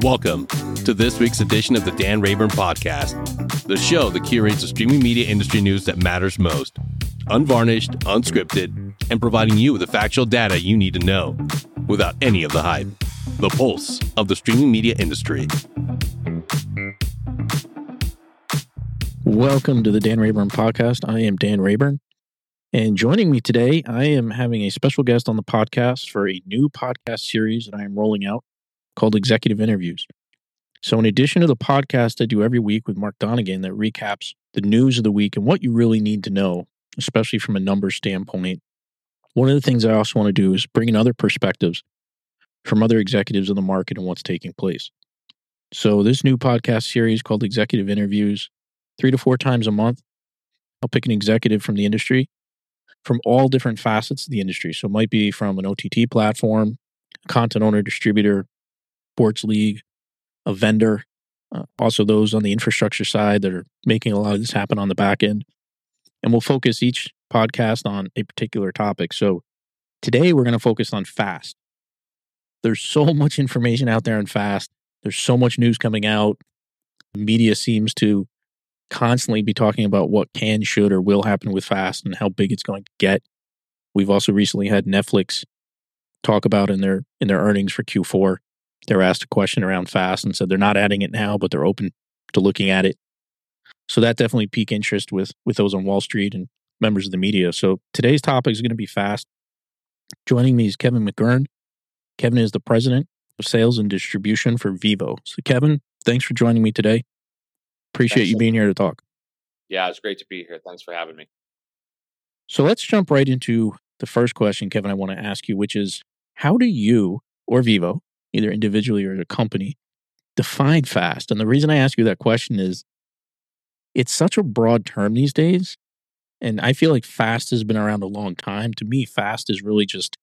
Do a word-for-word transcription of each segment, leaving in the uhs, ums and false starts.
Welcome to this week's edition of the Dan Rayburn Podcast, the show that curates the streaming media industry news that matters most, unvarnished, unscripted, and providing you with the factual data you need to know without any of the hype. The pulse of the streaming media industry. Welcome to the Dan Rayburn Podcast. I am Dan Rayburn, and joining me today, I am having a special guest on the podcast for a new podcast series that I am rolling out called Executive Interviews. So in addition to the podcast I do every week with Mark Donegan that recaps the news of the week and what you really need to know, especially from a numbers standpoint, one of the things I also want to do is bring in other perspectives from other executives in the market and what's taking place. So this new podcast series called Executive Interviews, three to four times a month, I'll pick an executive from the industry, from all different facets of the industry. So it might be from an O T T platform, content owner, distributor, sports league, a vendor, uh, also those on the infrastructure side that are making a lot of this happen on the back end. And we'll focus each podcast on a particular topic. So today we're going to focus on FAST. There's so much information out there in FAST. There's so much news coming out. Media seems to constantly be talking about what can, should, or will happen with FAST and how big it's going to get. We've also recently had Netflix talk about in their in their earnings for Q four. They were asked a question around FAST and said they're not adding it now, but they're open to looking at it. So that definitely piqued interest with, with those on Wall Street and members of the media. So today's topic is going to be FAST. Joining me is Kevin McGurn. Kevin is the president of sales and distribution for Vevo. So Kevin, thanks for joining me today. Appreciate Excellent. you being here to talk. Yeah, it's great to be here. Thanks for having me. So let's jump right into the first question, Kevin, I want to ask you, which is how do you or Vevo, either individually or as a company, define FAST? And the reason I ask you that question is it's such a broad term these days, and I feel like FAST has been around a long time. To me, FAST is really just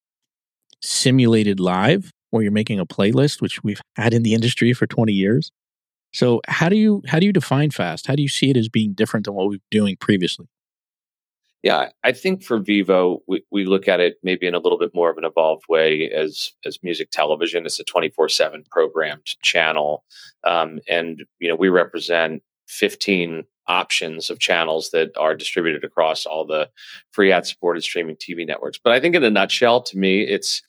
simulated live, where you're making a playlist, which we've had in the industry for twenty years. So how do you how do you define FAST? How do you see it as being different than what we've been doing previously? Yeah, I think for Vevo, we, we look at it maybe in a little bit more of an evolved way as as music television. It's a twenty-four seven programmed channel. Um, and, you know, we represent fifteen options of channels that are distributed across all the free ad-supported streaming T V networks. But I think in a nutshell, to me, it's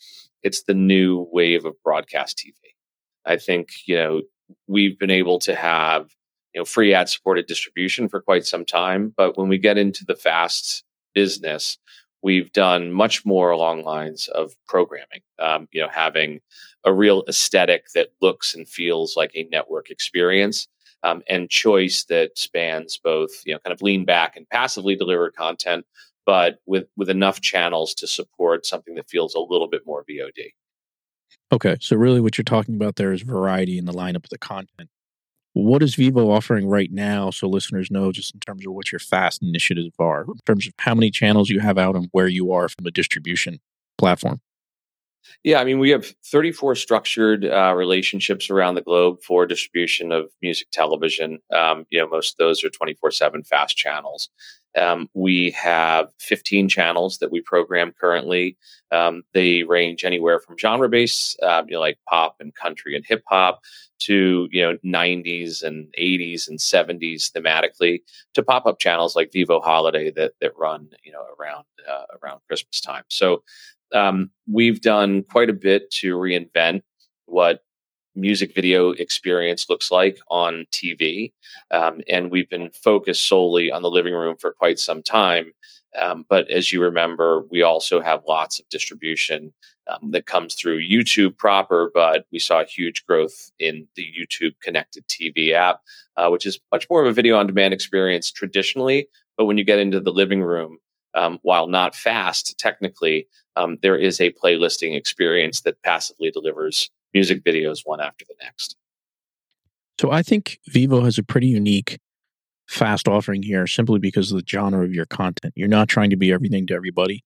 it's the new wave of broadcast T V. I think, you know, we've been able to have, you know, free ad-supported distribution for quite some time. But when we get into the FAST business, we've done much more along lines of programming, um, you know, having a real aesthetic that looks and feels like a network experience, um, and choice that spans both, you know, kind of lean back and passively delivered content, but with, with enough channels to support something that feels a little bit more V O D. Okay. So really what you're talking about there is variety in the lineup of the content. What is Vevo offering right now so listeners know just in terms of what your FAST initiatives are, in terms of how many channels you have out and where you are from a distribution platform? Yeah, I mean, we have thirty-four structured uh, relationships around the globe for distribution of music television. Um, you know, most of those are twenty-four seven FAST channels. Um, we have fifteen channels that we program currently. Um, they range anywhere from genre-based, uh, you know, like pop and country and hip-hop, to, you know, nineties and eighties and seventies thematically, to pop-up channels like Vevo Holiday that that run, you know, around uh, around Christmas time. So um, we've done quite a bit to reinvent what music video experience looks like on T V. Um, and we've been focused solely on the living room for quite some time. Um, but as you remember, we also have lots of distribution um, that comes through YouTube proper, but we saw huge growth in the YouTube connected T V app, uh, which is much more of a video on demand experience traditionally. But when you get into the living room, um, while not FAST technically, um, there is a playlisting experience that passively delivers music videos one after the next. So I think Vevo has a pretty unique FAST offering here simply because of the genre of your content. You're not trying to be everything to everybody.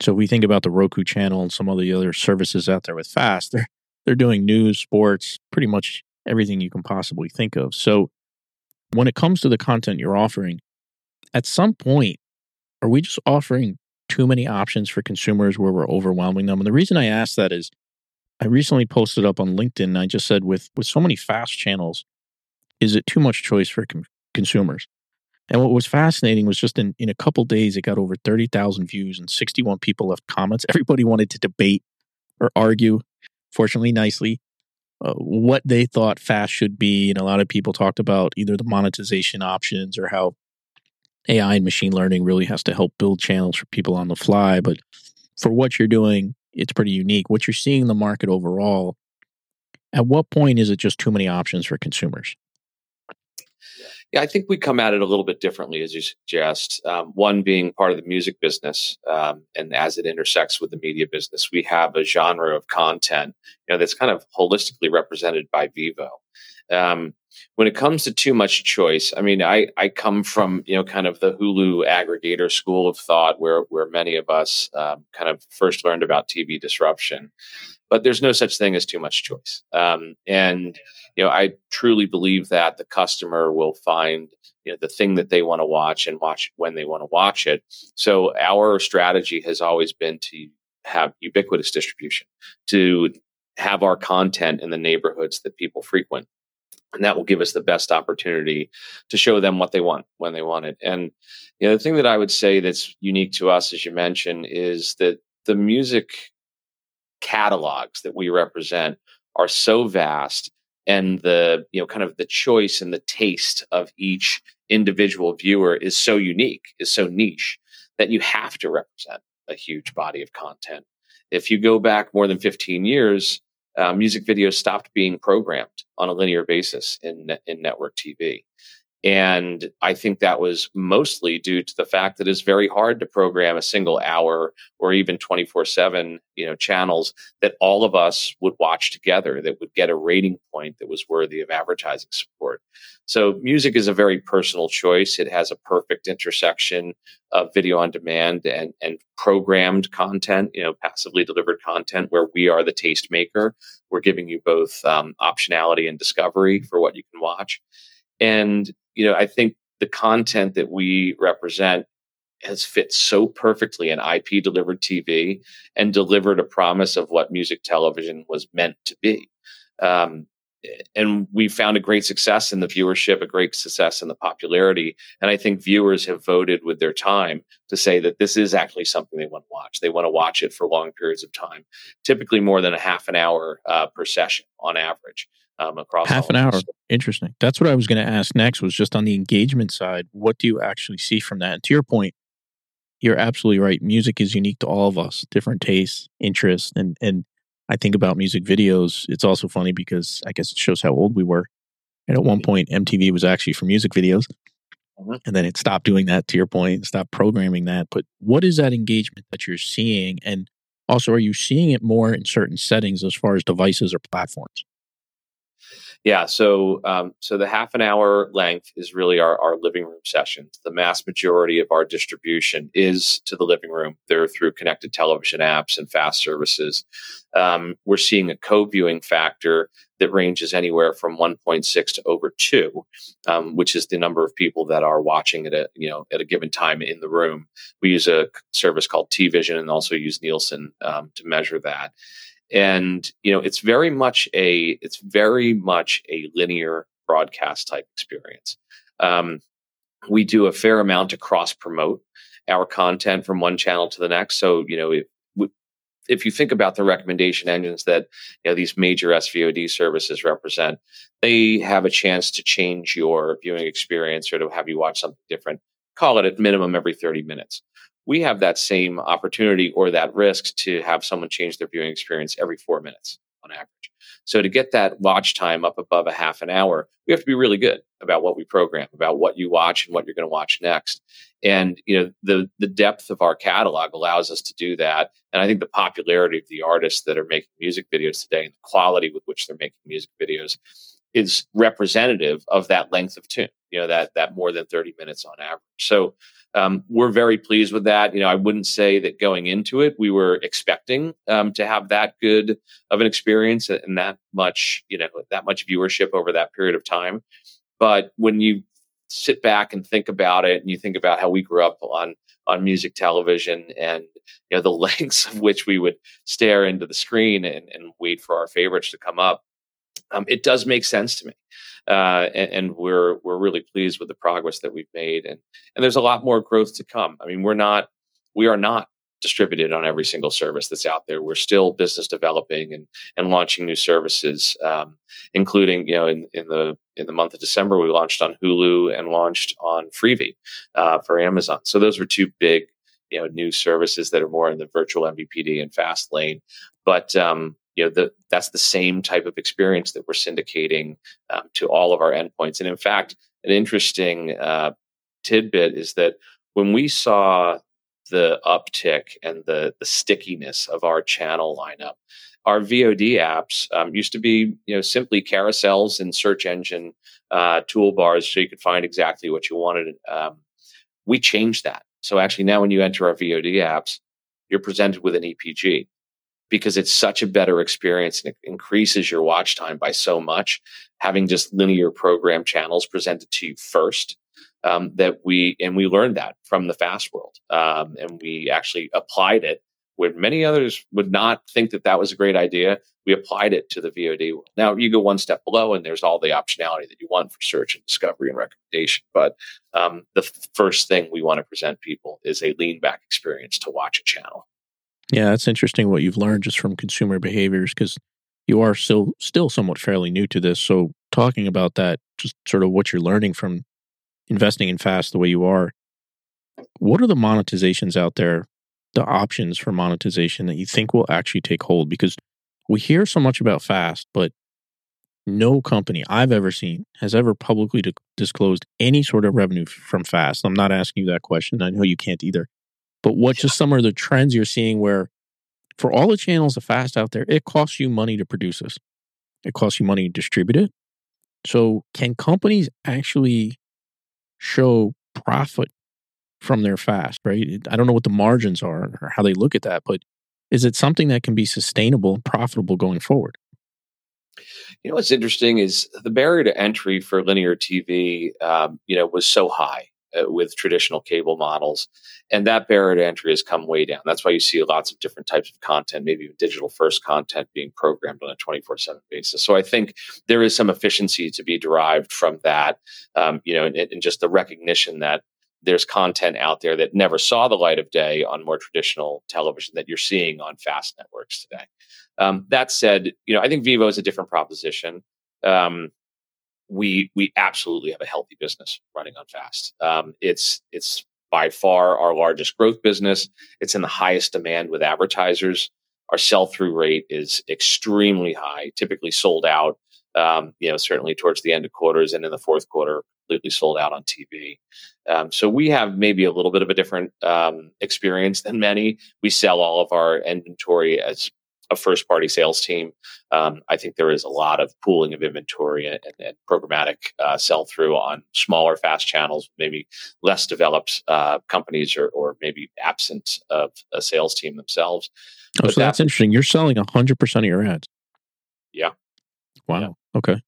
So if we think about the Roku channel and some of the other services out there with FAST, they're, they're doing news, sports, pretty much everything you can possibly think of. So when it comes to the content you're offering, at some point, are we just offering too many options for consumers where we're overwhelming them? And the reason I ask that is I recently posted up on LinkedIn, and I just said, with, with so many FAST channels, is it too much choice for com- consumers? And what was fascinating was just in, in a couple days, it got over thirty thousand views and sixty-one people left comments. Everybody wanted to debate or argue, fortunately nicely, uh, what they thought FAST should be. And a lot of people talked about either the monetization options or how A I and machine learning really has to help build channels for people on the fly. But for what you're doing, it's pretty unique. What you're seeing in the market overall, at what point is it just too many options for consumers? Yeah, I think we come at it a little bit differently, as you suggest. Um, one being part of the music business, um, and as it intersects with the media business, we have a genre of content, you know, that's kind of holistically represented by Vevo. Um, when it comes to too much choice, I mean, I, I come from, you know, kind of the Hulu aggregator school of thought where, where many of us um, kind of first learned about T V disruption, but there's no such thing as too much choice. Um, and, you know, I truly believe that the customer will find, you know, the thing that they want to watch and watch when they want to watch it. So our strategy has always been to have ubiquitous distribution, to have our content in the neighborhoods that people frequent. And that will give us the best opportunity to show them what they want when they want it. And you know, the thing that I would say that's unique to us, as you mentioned, is that the music catalogs that we represent are so vast, and the, you know, kind of the choice and the taste of each individual viewer is so unique, is so niche, that you have to represent a huge body of content. If you go back more than fifteen years, Uh, music videos stopped being programmed on a linear basis in in network T V. And I think that was mostly due to the fact that it's very hard to program a single hour or even twenty-four seven, you know, channels that all of us would watch together that would get a rating point that was worthy of advertising support. So music is a very personal choice. It has a perfect intersection of video on demand and, and programmed content, you know, passively delivered content where we are the taste maker. We're giving you both um, optionality and discovery for what you can watch. And, you know, I think the content that we represent has fit so perfectly in I P delivered T V and delivered a promise of what music television was meant to be. Um, and we found a great success in the viewership, a great success in the popularity. And I think viewers have voted with their time to say that this is actually something they want to watch. They want to watch it for long periods of time, typically more than a half an hour uh, per session on average. Um, across half an hour. Interesting. That's what I was going to ask next, was just on the engagement side. What do you actually see from that? And to your point, you're absolutely right. Music is unique to all of us, different tastes, interests. And, and I think about music videos. It's also funny because I guess it shows how old we were. And at one point, M T V was actually for music videos. Mm-hmm. And then it stopped doing that, to your point, stopped programming that. But what is that engagement that you're seeing? And also, are you seeing it more in certain settings as far as devices or platforms? Yeah, so um, so the half an hour length is really our, our living room sessions. The mass majority of our distribution is to the living room. They're through connected television apps and FAST services. Um, we're seeing a co-viewing factor that ranges anywhere from one point six to over two, um, which is the number of people that are watching at a, you know, at a given time in the room. We use a service called T-Vision and also use Nielsen um, to measure that. And, you know, it's very much a, it's very much a linear broadcast type experience. Um, we do a fair amount to cross promote our content from one channel to the next. So, you know, it, we, if you think about the recommendation engines that, you know, these major S V O D services represent, they have a chance to change your viewing experience or to have you watch something different. Call it at minimum every thirty minutes. We have that same opportunity or that risk to have someone change their viewing experience every four minutes on average. So to get that watch time up above a half an hour, we have to be really good about what we program, about what you watch and what you're going to watch next. And, you know, the the depth of our catalog allows us to do that. And I think the popularity of the artists that are making music videos today and the quality with which they're making music videos is representative of that length of tune, you know, that that more than thirty minutes on average. So Um, we're very pleased with that. You know, I wouldn't say that going into it, we were expecting um, to have that good of an experience and that much, you know, that much viewership over that period of time. But when you sit back and think about it, and you think about how we grew up on on music television, and you know the lengths of which we would stare into the screen and, and wait for our favorites to come up. Um, it does make sense to me, uh, and, and we're we're really pleased with the progress that we've made, and and there's a lot more growth to come. I mean, we're not we are not distributed on every single service that's out there. We're still business developing and and launching new services, um, including you know in, in the in the month of December we launched on Hulu and launched on Freevee uh, for Amazon. So those were two big you know new services that are more in the virtual M V P D and Fast lane, but. Um, You know, the, that's the same type of experience that we're syndicating um, to all of our endpoints. And in fact, an interesting uh, tidbit is that when we saw the uptick and the, the stickiness of our channel lineup, our V O D apps um, used to be, you know, simply carousels and search engine uh, toolbars, so you could find exactly what you wanted. Um, we changed that. So actually, now when you enter our V O D apps, you're presented with an E P G. Because it's such a better experience and it increases your watch time by so much, having just linear program channels presented to you first, um, that we, and we learned that from the FAST world. Um, and we actually applied it when many others would not think that that was a great idea. We applied it to the V O D world. Now you go one step below and there's all the optionality that you want for search and discovery and recommendation. But um, the f- first thing we want to present people is a lean back experience to watch a channel. Yeah, that's interesting what you've learned just from consumer behaviors, because you are still, still somewhat fairly new to this. So talking about that, just sort of what you're learning from investing in FAST the way you are, what are the monetizations out there, the options for monetization that you think will actually take hold? Because we hear so much about FAST, but no company I've ever seen has ever publicly d- disclosed any sort of revenue from FAST. I'm not asking you that question. I know you can't either. But what just some of the trends you're seeing where for all the channels of FAST out there, it costs you money to produce this. It costs you money to distribute it. So can companies actually show profit from their FAST, right? I don't know what the margins are or how they look at that, but is it something that can be sustainable and profitable going forward? You know, what's interesting is the barrier to entry for linear T V, um, you know, was so high. With traditional cable models, and that barrier to entry has come way down. That's why you see lots of different types of content, maybe even digital-first content being programmed on a twenty-four seven basis. So I think there is some efficiency to be derived from that, um, you know, and, and just the recognition that there's content out there that never saw the light of day on more traditional television that you're seeing on FAST networks today. Um, that said, you know, I think Vevo is a different proposition. Um, We we absolutely have a healthy business running on FAST. Um, it's it's by far our largest growth business. It's in the highest demand with advertisers. Our sell through rate is extremely high. Typically sold out. Um, you know, certainly towards the end of quarters and in the fourth quarter, completely sold out on T V. Um, so we have maybe a little bit of a different um, experience than many. We sell all of our inventory as a first-party sales team. Um, I think there is a lot of pooling of inventory and, and programmatic uh, sell-through on smaller FAST channels, maybe less developed uh, companies or, or maybe absent of a sales team themselves. Oh, but so that, that's interesting. You're selling one hundred percent of your ads. Yeah. Wow. Yeah. Okay.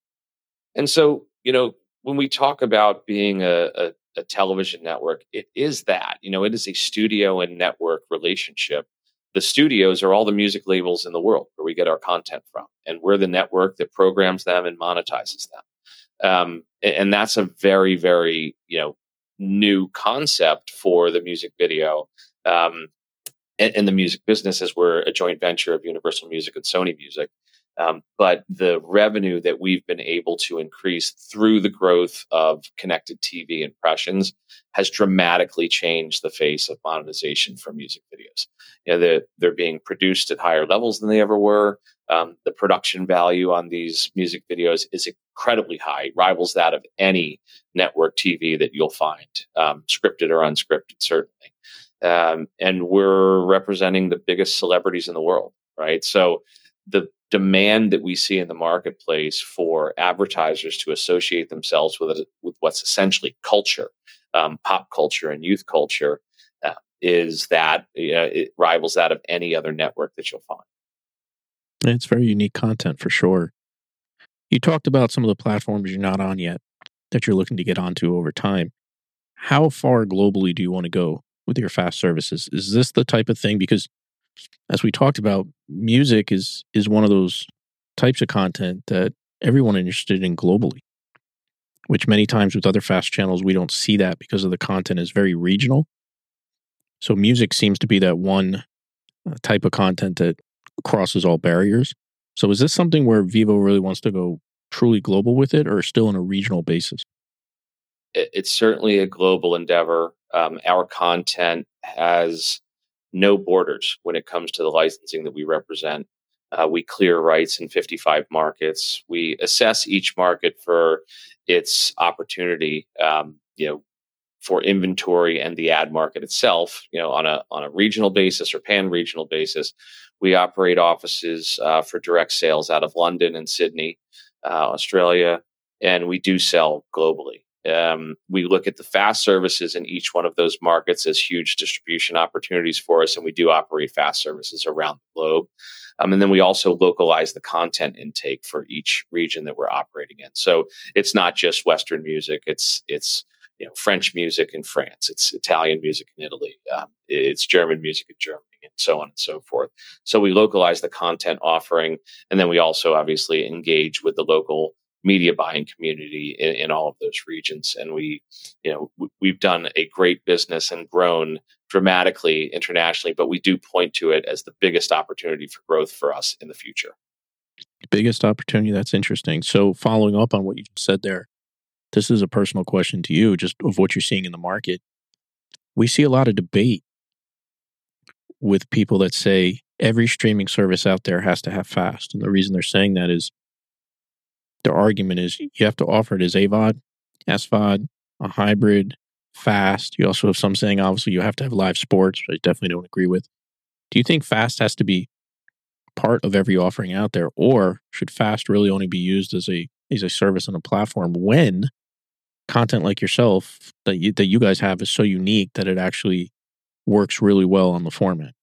And so, you know, when we talk about being a, a, a television network, it is that. You know, it is a studio and network relationship. The studios are all the music labels in the world where we get our content from, and we're the network that programs them and monetizes them. Um, and, and that's a very, very, you know, new concept for the music video um, and, and the music business, as we're a joint venture of Universal Music and Sony Music. Um, but the revenue that we've been able to increase through the growth of connected T V impressions has dramatically changed the face of monetization for music videos. You know, they're, they're being produced at higher levels than they ever were. Um, the production value on these music videos is incredibly high, rivals that of any network T V that you'll find, um, scripted or unscripted, certainly. Um, and we're representing the biggest celebrities in the world, right? So the demand that we see in the marketplace for advertisers to associate themselves with a, with what's essentially culture, um, pop culture and youth culture, uh, is that you know, it rivals that of any other network that you'll find. It's very unique content for sure. You talked about some of the platforms you're not on yet that you're looking to get onto over time. How far globally do you want to go with your FAST services? Is this the type of thing? Because as we talked about, music is is one of those types of content that everyone is interested in globally, which many times with other FAST channels, we don't see that because of the content is very regional. So music seems to be that one type of content that crosses all barriers. So is this something where Vevo really wants to go truly global with it, or still on a regional basis? It's certainly a global endeavor. Um, our content has no borders when it comes to the licensing that we represent. Uh, we clear rights in fifty-five markets. We assess each market for its opportunity, um, you know, for inventory and the ad market itself, you know, on a on a regional basis or pan-regional basis. We operate offices uh, for direct sales out of London and Sydney, uh, Australia, and we do sell globally. Um, we look at the FAST services in each one of those markets as huge distribution opportunities for us, and we do operate FAST services around the globe. Um, and then we also localize the content intake for each region that we're operating in. So it's not just Western music; it's it's you know French music in France, it's Italian music in Italy, um, it's German music in Germany, and so on and so forth. So we localize the content offering, and then we also obviously engage with the local media buying community in, in all of those regions. And we, you know, w- we've done a great business and grown dramatically internationally, but we do point to it as the biggest opportunity for growth for us in the future. Biggest opportunity. That's interesting. So following up on what you just said there, this is a personal question to you, just of what you're seeing in the market. We see a lot of debate with people that say every streaming service out there has to have FAST. And the reason they're saying that is their argument is you have to offer it as A V O D, S V O D, a hybrid, FAST. You also have some saying, obviously, you have to have live sports, which I definitely don't agree with. Do you think FAST has to be part of every offering out there, or should FAST really only be used as a as a service on a platform when content like yourself that you, that you guys have is so unique that it actually works really well on the format?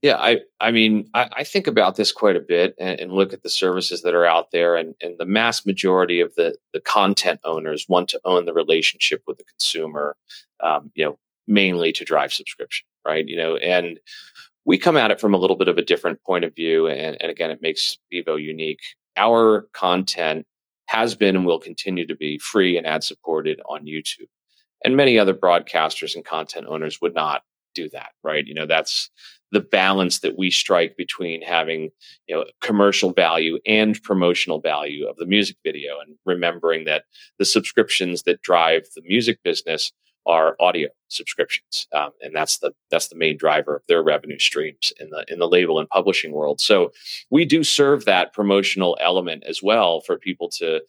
Yeah, I, I mean, I, I think about this quite a bit and, and look at the services that are out there, and, and the mass majority of the, the content owners want to own the relationship with the consumer, um, you know, mainly to drive subscription, right? You know, and we come at it from a little bit of a different point of view. And, and again, it makes Vevo unique. Our content has been and will continue to be free and ad supported on YouTube. And many other broadcasters and content owners would not do that, right? You know, that's the balance that we strike between having, you know, commercial value and promotional value of the music video, and remembering that the subscriptions that drive the music business are audio subscriptions, um, and that's the that's the main driver of their revenue streams in the in the label and publishing world. So we do serve that promotional element as well for people to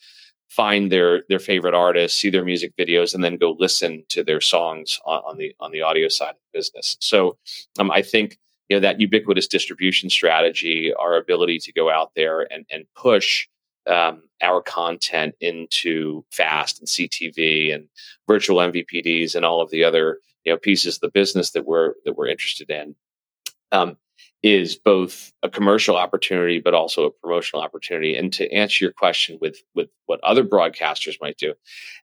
find their their favorite artists, see their music videos, and then go listen to their songs on, on the on the audio side of the business. So um, I think, you know, that ubiquitous distribution strategy, our ability to go out there and, and push um, our content into FAST and C T V and virtual M V P Ds and all of the other, you know, pieces of the business that we're that we're interested in, um, is both a commercial opportunity but also a promotional opportunity. And to answer your question with with what other broadcasters might do,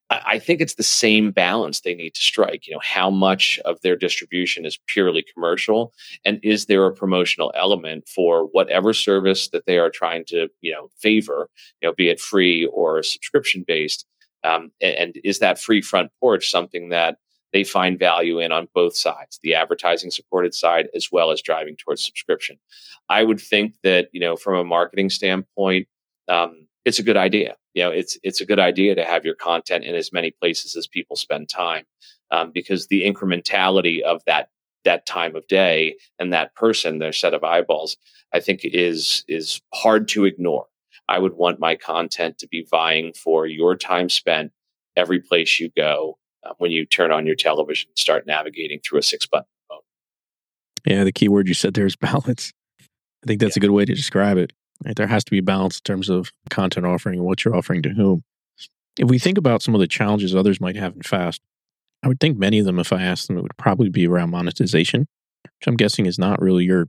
I, I think it's the same balance they need to strike. You know, how much of their distribution is purely commercial, and is there a promotional element for whatever service that they are trying to, you know, favor, you know, be it free or subscription based, um, and, and is that free front porch something that they find value in on both sides, the advertising supported side, as well as driving towards subscription? I would think that, you know, from a marketing standpoint, um, it's a good idea. You know, it's, it's a good idea to have your content in as many places as people spend time, um, because the incrementality of that, that time of day and that person, their set of eyeballs, I think is, is hard to ignore. I would want my content to be vying for your time spent every place you go, Um, when you turn on your television and start navigating through a six-button phone. Yeah, the key word you said there is balance. I think that's yeah. a good way to describe it. Right? There has to be balance in terms of content offering and what you're offering to whom. If we think about some of the challenges others might have in FAST, I would think many of them, if I asked them, it would probably be around monetization, which I'm guessing is not really your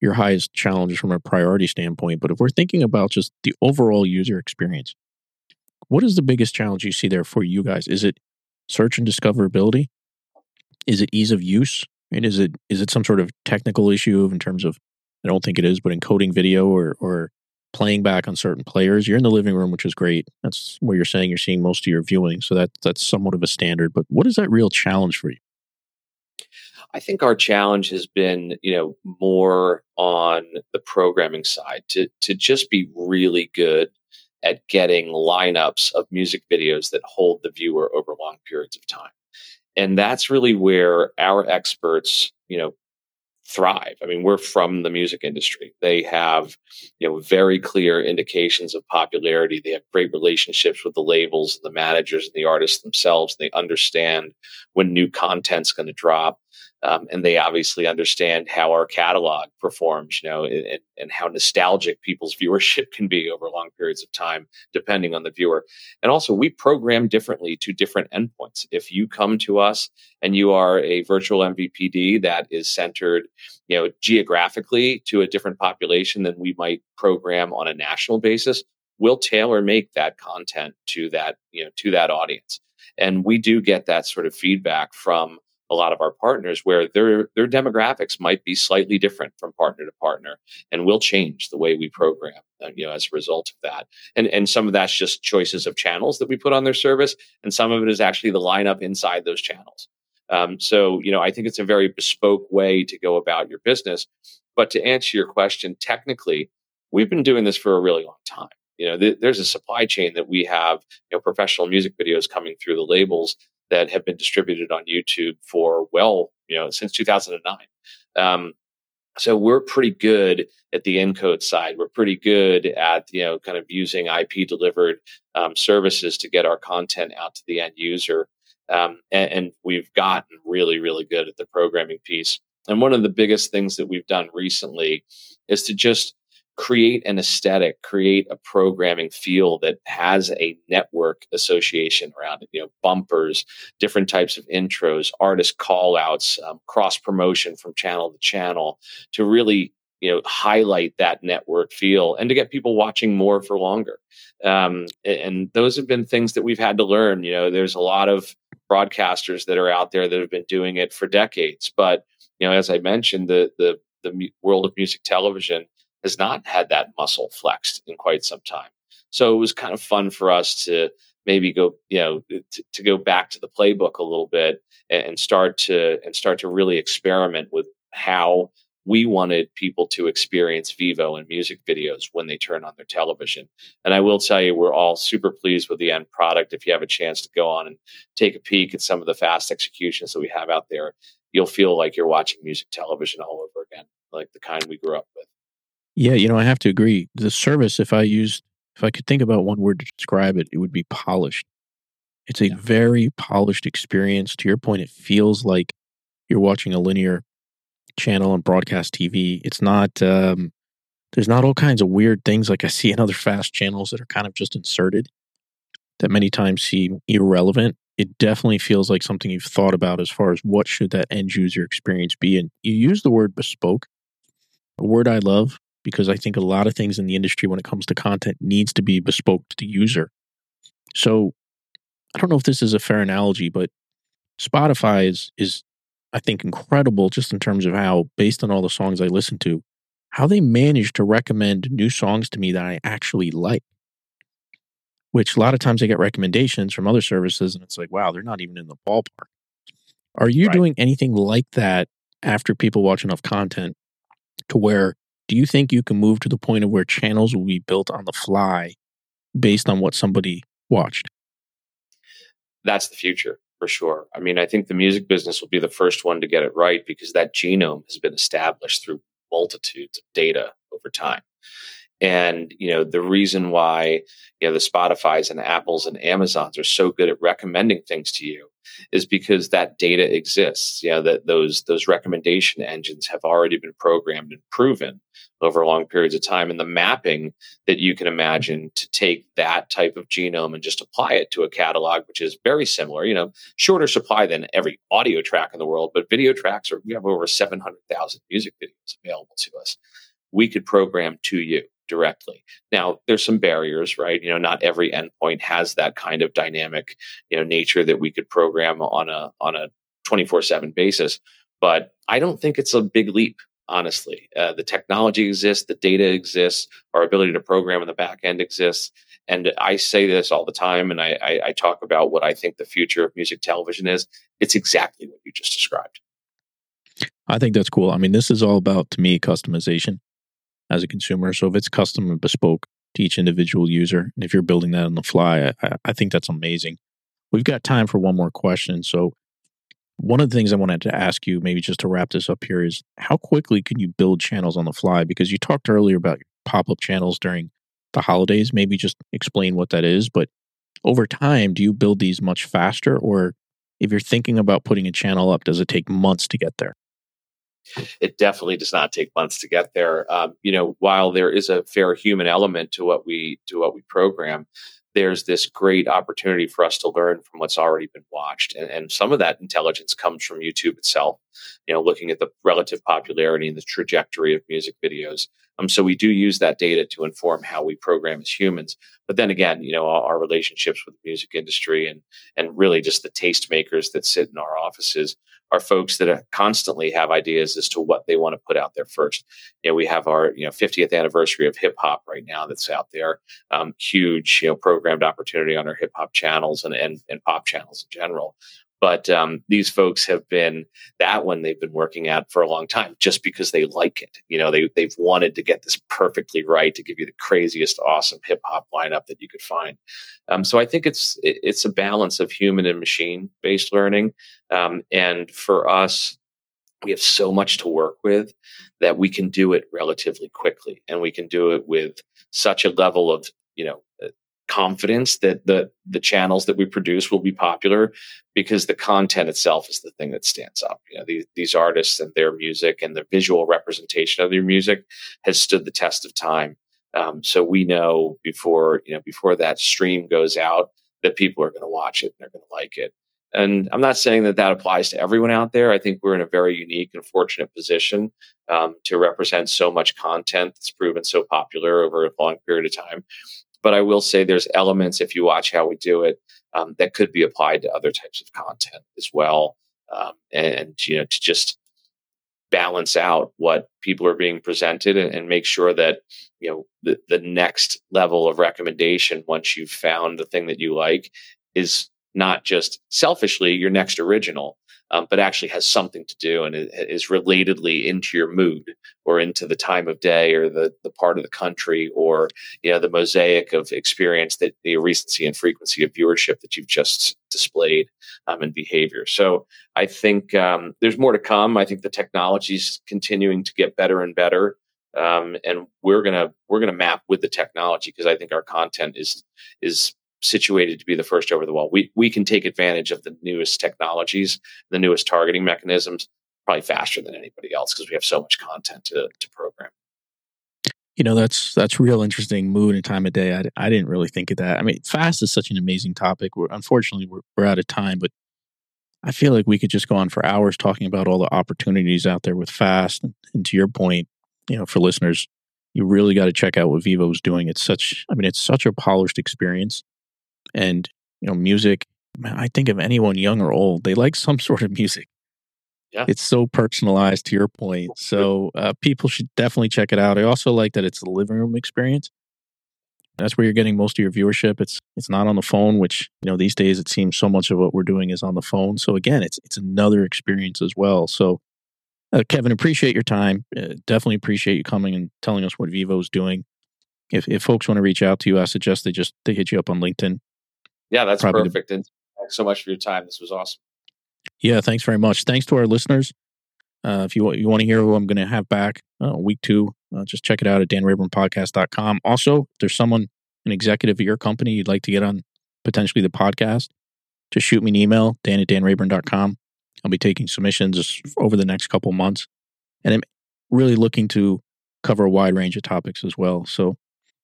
your highest challenge from a priority standpoint. But if we're thinking about just the overall user experience, what is the biggest challenge you see there for you guys? Is it search and discoverability? Is it ease of use? And is it is it some sort of technical issue in terms of, I don't think it is, but encoding video or or playing back on certain players? You're in the living room, which is great. That's where you're saying you're seeing most of your viewing. So that that's somewhat of a standard. But what is that real challenge for you? I think our challenge has been, you know, more on the programming side to to just be really good at getting lineups of music videos that hold the viewer over long periods of time. And that's really where our experts, you know, thrive. I mean, we're from the music industry. They have, you know, very clear indications of popularity. They have great relationships with the labels, the managers, and the artists themselves. They understand when new content's going to drop. Um, and they obviously understand how our catalog performs, you know, and, and how nostalgic people's viewership can be over long periods of time, depending on the viewer. And also, we program differently to different endpoints. If you come to us and you are a virtual M V P D that is centered, you know, geographically to a different population than we might program on a national basis, we'll tailor make that content to that, you know, to that audience. And we do get that sort of feedback from a lot of our partners, where their their demographics might be slightly different from partner to partner, and we'll change the way we program, you know, as a result of that. And and some of that's just choices of channels that we put on their service, and some of it is actually the lineup inside those channels. Um, so, you know, I think it's a very bespoke way to go about your business. But to answer your question, technically, we've been doing this for a really long time. You know, th- there's a supply chain that we have, you know, professional music videos coming through the labels that have been distributed on YouTube for, well, you know, since two thousand nine. Um, so we're pretty good at the encode side. We're pretty good at, you know, kind of using I P delivered um, services to get our content out to the end user. Um, and, and we've gotten really, really good at the programming piece. And one of the biggest things that we've done recently is to just create an aesthetic, create a programming feel that has a network association around it, you know, bumpers, different types of intros, artist call outs, um, cross promotion from channel to channel to really, you know, highlight that network feel and to get people watching more for longer. Um, and those have been things that we've had to learn. You know, there's a lot of broadcasters that are out there that have been doing it for decades. But, you know, as I mentioned, the, the, the world of music television has not had that muscle flexed in quite some time. So it was kind of fun for us to maybe go, you know, to, to go back to the playbook a little bit and start to and start to really experiment with how we wanted people to experience Vevo and music videos when they turn on their television. And I will tell you, we're all super pleased with the end product. If you have a chance to go on and take a peek at some of the FAST executions that we have out there, you'll feel like you're watching music television all over again, like the kind we grew up with. Yeah, you know, I have to agree. The service, if I used, if I could think about one word to describe it, it would be polished. It's a yeah. very polished experience. To your point, it feels like you're watching a linear channel on broadcast T V. It's not, um, there's not all kinds of weird things like I see in other FAST channels that are kind of just inserted that many times seem irrelevant. It definitely feels like something you've thought about as far as what should that end user experience be. And you use the word bespoke, a word I love, because I think a lot of things in the industry when it comes to content needs to be bespoke to the user. So I don't know if this is a fair analogy, but Spotify is, is I think, incredible just in terms of how, based on all the songs I listen to, how they manage to recommend new songs to me that I actually like, which a lot of times I get recommendations from other services and it's like, wow, they're not even in the ballpark. Are you right. doing anything like that after people watch enough content to where do you think you can move to the point of where channels will be built on the fly based on what somebody watched? That's the future, for sure. I mean, I think the music business will be the first one to get it right because that genome has been established through multitudes of data over time. And, you know, the reason why, you know, the Spotifys and Apples and Amazons are so good at recommending things to you is because that data exists. You know, that those those recommendation engines have already been programmed and proven over long periods of time. And the mapping that you can imagine to take that type of genome and just apply it to a catalog, which is very similar, you know, shorter supply than every audio track in the world, but video tracks are, we have over seven hundred thousand music videos available to us. We could program to you directly. Now, there's some barriers, right? You know, not every endpoint has that kind of dynamic, you know, nature that we could program on a on a twenty-four seven basis. But I don't think it's a big leap, honestly. Uh, the technology exists, the data exists, our ability to program in the back end exists. And I say this all the time, and I, I, I talk about what I think the future of music television is. It's exactly what you just described. I think that's cool. I mean, this is all about, to me, customization as a consumer. So if it's custom and bespoke to each individual user, and if you're building that on the fly, I, I think that's amazing. We've got time for one more question. So one of the things I wanted to ask you, maybe just to wrap this up here, is how quickly can you build channels on the fly? Because you talked earlier about pop-up channels during the holidays. Maybe just explain what that is. But over time, do you build these much faster? Or if you're thinking about putting a channel up, does it take months to get there? It definitely does not take months to get there. Um, you know, while there is a fair human element to what we to what we program, there's this great opportunity for us to learn from what's already been watched. And, and some of that intelligence comes from YouTube itself, you know, looking at the relative popularity and the trajectory of music videos. Um, so we do use that data to inform how we program as humans. But then again, you know, our, our relationships with the music industry and and really just the tastemakers that sit in our offices are folks that are constantly have ideas as to what they want to put out there first. You know, we have our you know fiftieth anniversary of hip hop right now that's out there. Um, huge, you know, programmed opportunity on our hip hop channels and, and and pop channels in general. But um, these folks have been that one they've been working at for a long time just because they like it. You know, they, they've wanted to get this perfectly right to give you the craziest, awesome hip hop lineup that you could find. Um, so I think it's it, it's a balance of human and machine based learning. Um, and for us, we have so much to work with that we can do it relatively quickly. And we can do it with such a level of, you know, confidence that the the channels that we produce will be popular because the content itself is the thing that stands up. You know, these, these artists and their music and the visual representation of their music has stood the test of time. Um, so we know before, you know, before that stream goes out that people are going to watch it and they're going to like it. And I'm not saying that that applies to everyone out there. I think we're in a very unique and fortunate position um, to represent so much content that's proven so popular over a long period of time. But I will say there's elements, if you watch how we do it, um, that could be applied to other types of content as well. Um, and, you know, to just balance out what people are being presented and, and make sure that, you know, the, the next level of recommendation, once you've found the thing that you like, is not just selfishly your next original, um, but actually has something to do and is relatedly into your mood or into the time of day or the, the part of the country or, you know, the mosaic of experience that the recency and frequency of viewership that you've just displayed um, and behavior. So I think um, there's more to come. I think the technology's continuing to get better and better. Um, and we're going to, we're going to map with the technology because I think our content is, is, situated to be the first over the wall. We we can take advantage of the newest technologies, the newest targeting mechanisms, probably faster than anybody else because we have so much content to to program. You know, that's that's real interesting. Mood and time of day. I, I didn't really think of that. I mean, FAST is such an amazing topic. We're unfortunately we're, we're out of time, but I feel like we could just go on for hours talking about all the opportunities out there with FAST. And, and to your point, you know, for listeners, you really got to check out what Vevo is doing. It's such I mean, it's such a polished experience. And, you know, music, I think if anyone young or old, they like some sort of music. Yeah. It's so personalized to your point. So uh, people should definitely check it out. I also like that it's a living room experience. That's where you're getting most of your viewership. It's it's not on the phone, which, you know, these days it seems so much of what we're doing is on the phone. So again, it's it's another experience as well. So uh, Kevin, appreciate your time. Uh, definitely appreciate you coming and telling us what Vevo is doing. If if folks want to reach out to you, I suggest they just they hit you up on LinkedIn. Yeah, that's Probably perfect. The, and thanks so much for your time. This was awesome. Yeah, thanks very much. Thanks to our listeners. Uh, if you, you want to hear who I'm going to have back uh, week two, uh, just check it out at dan rayburn podcast dot com. Also, if there's someone, an executive at your company you'd like to get on potentially the podcast, just shoot me an email, dan at dan rayburn dot com. I'll be taking submissions over the next couple months. And I'm really looking to cover a wide range of topics as well. So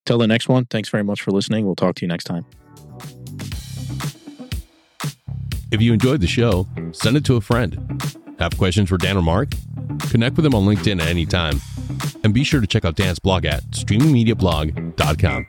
till the next one, thanks very much for listening. We'll talk to you next time. If you enjoyed the show, send it to a friend. Have questions for Dan or Mark? Connect with him on LinkedIn at any time. And be sure to check out Dan's blog at streaming media blog dot com.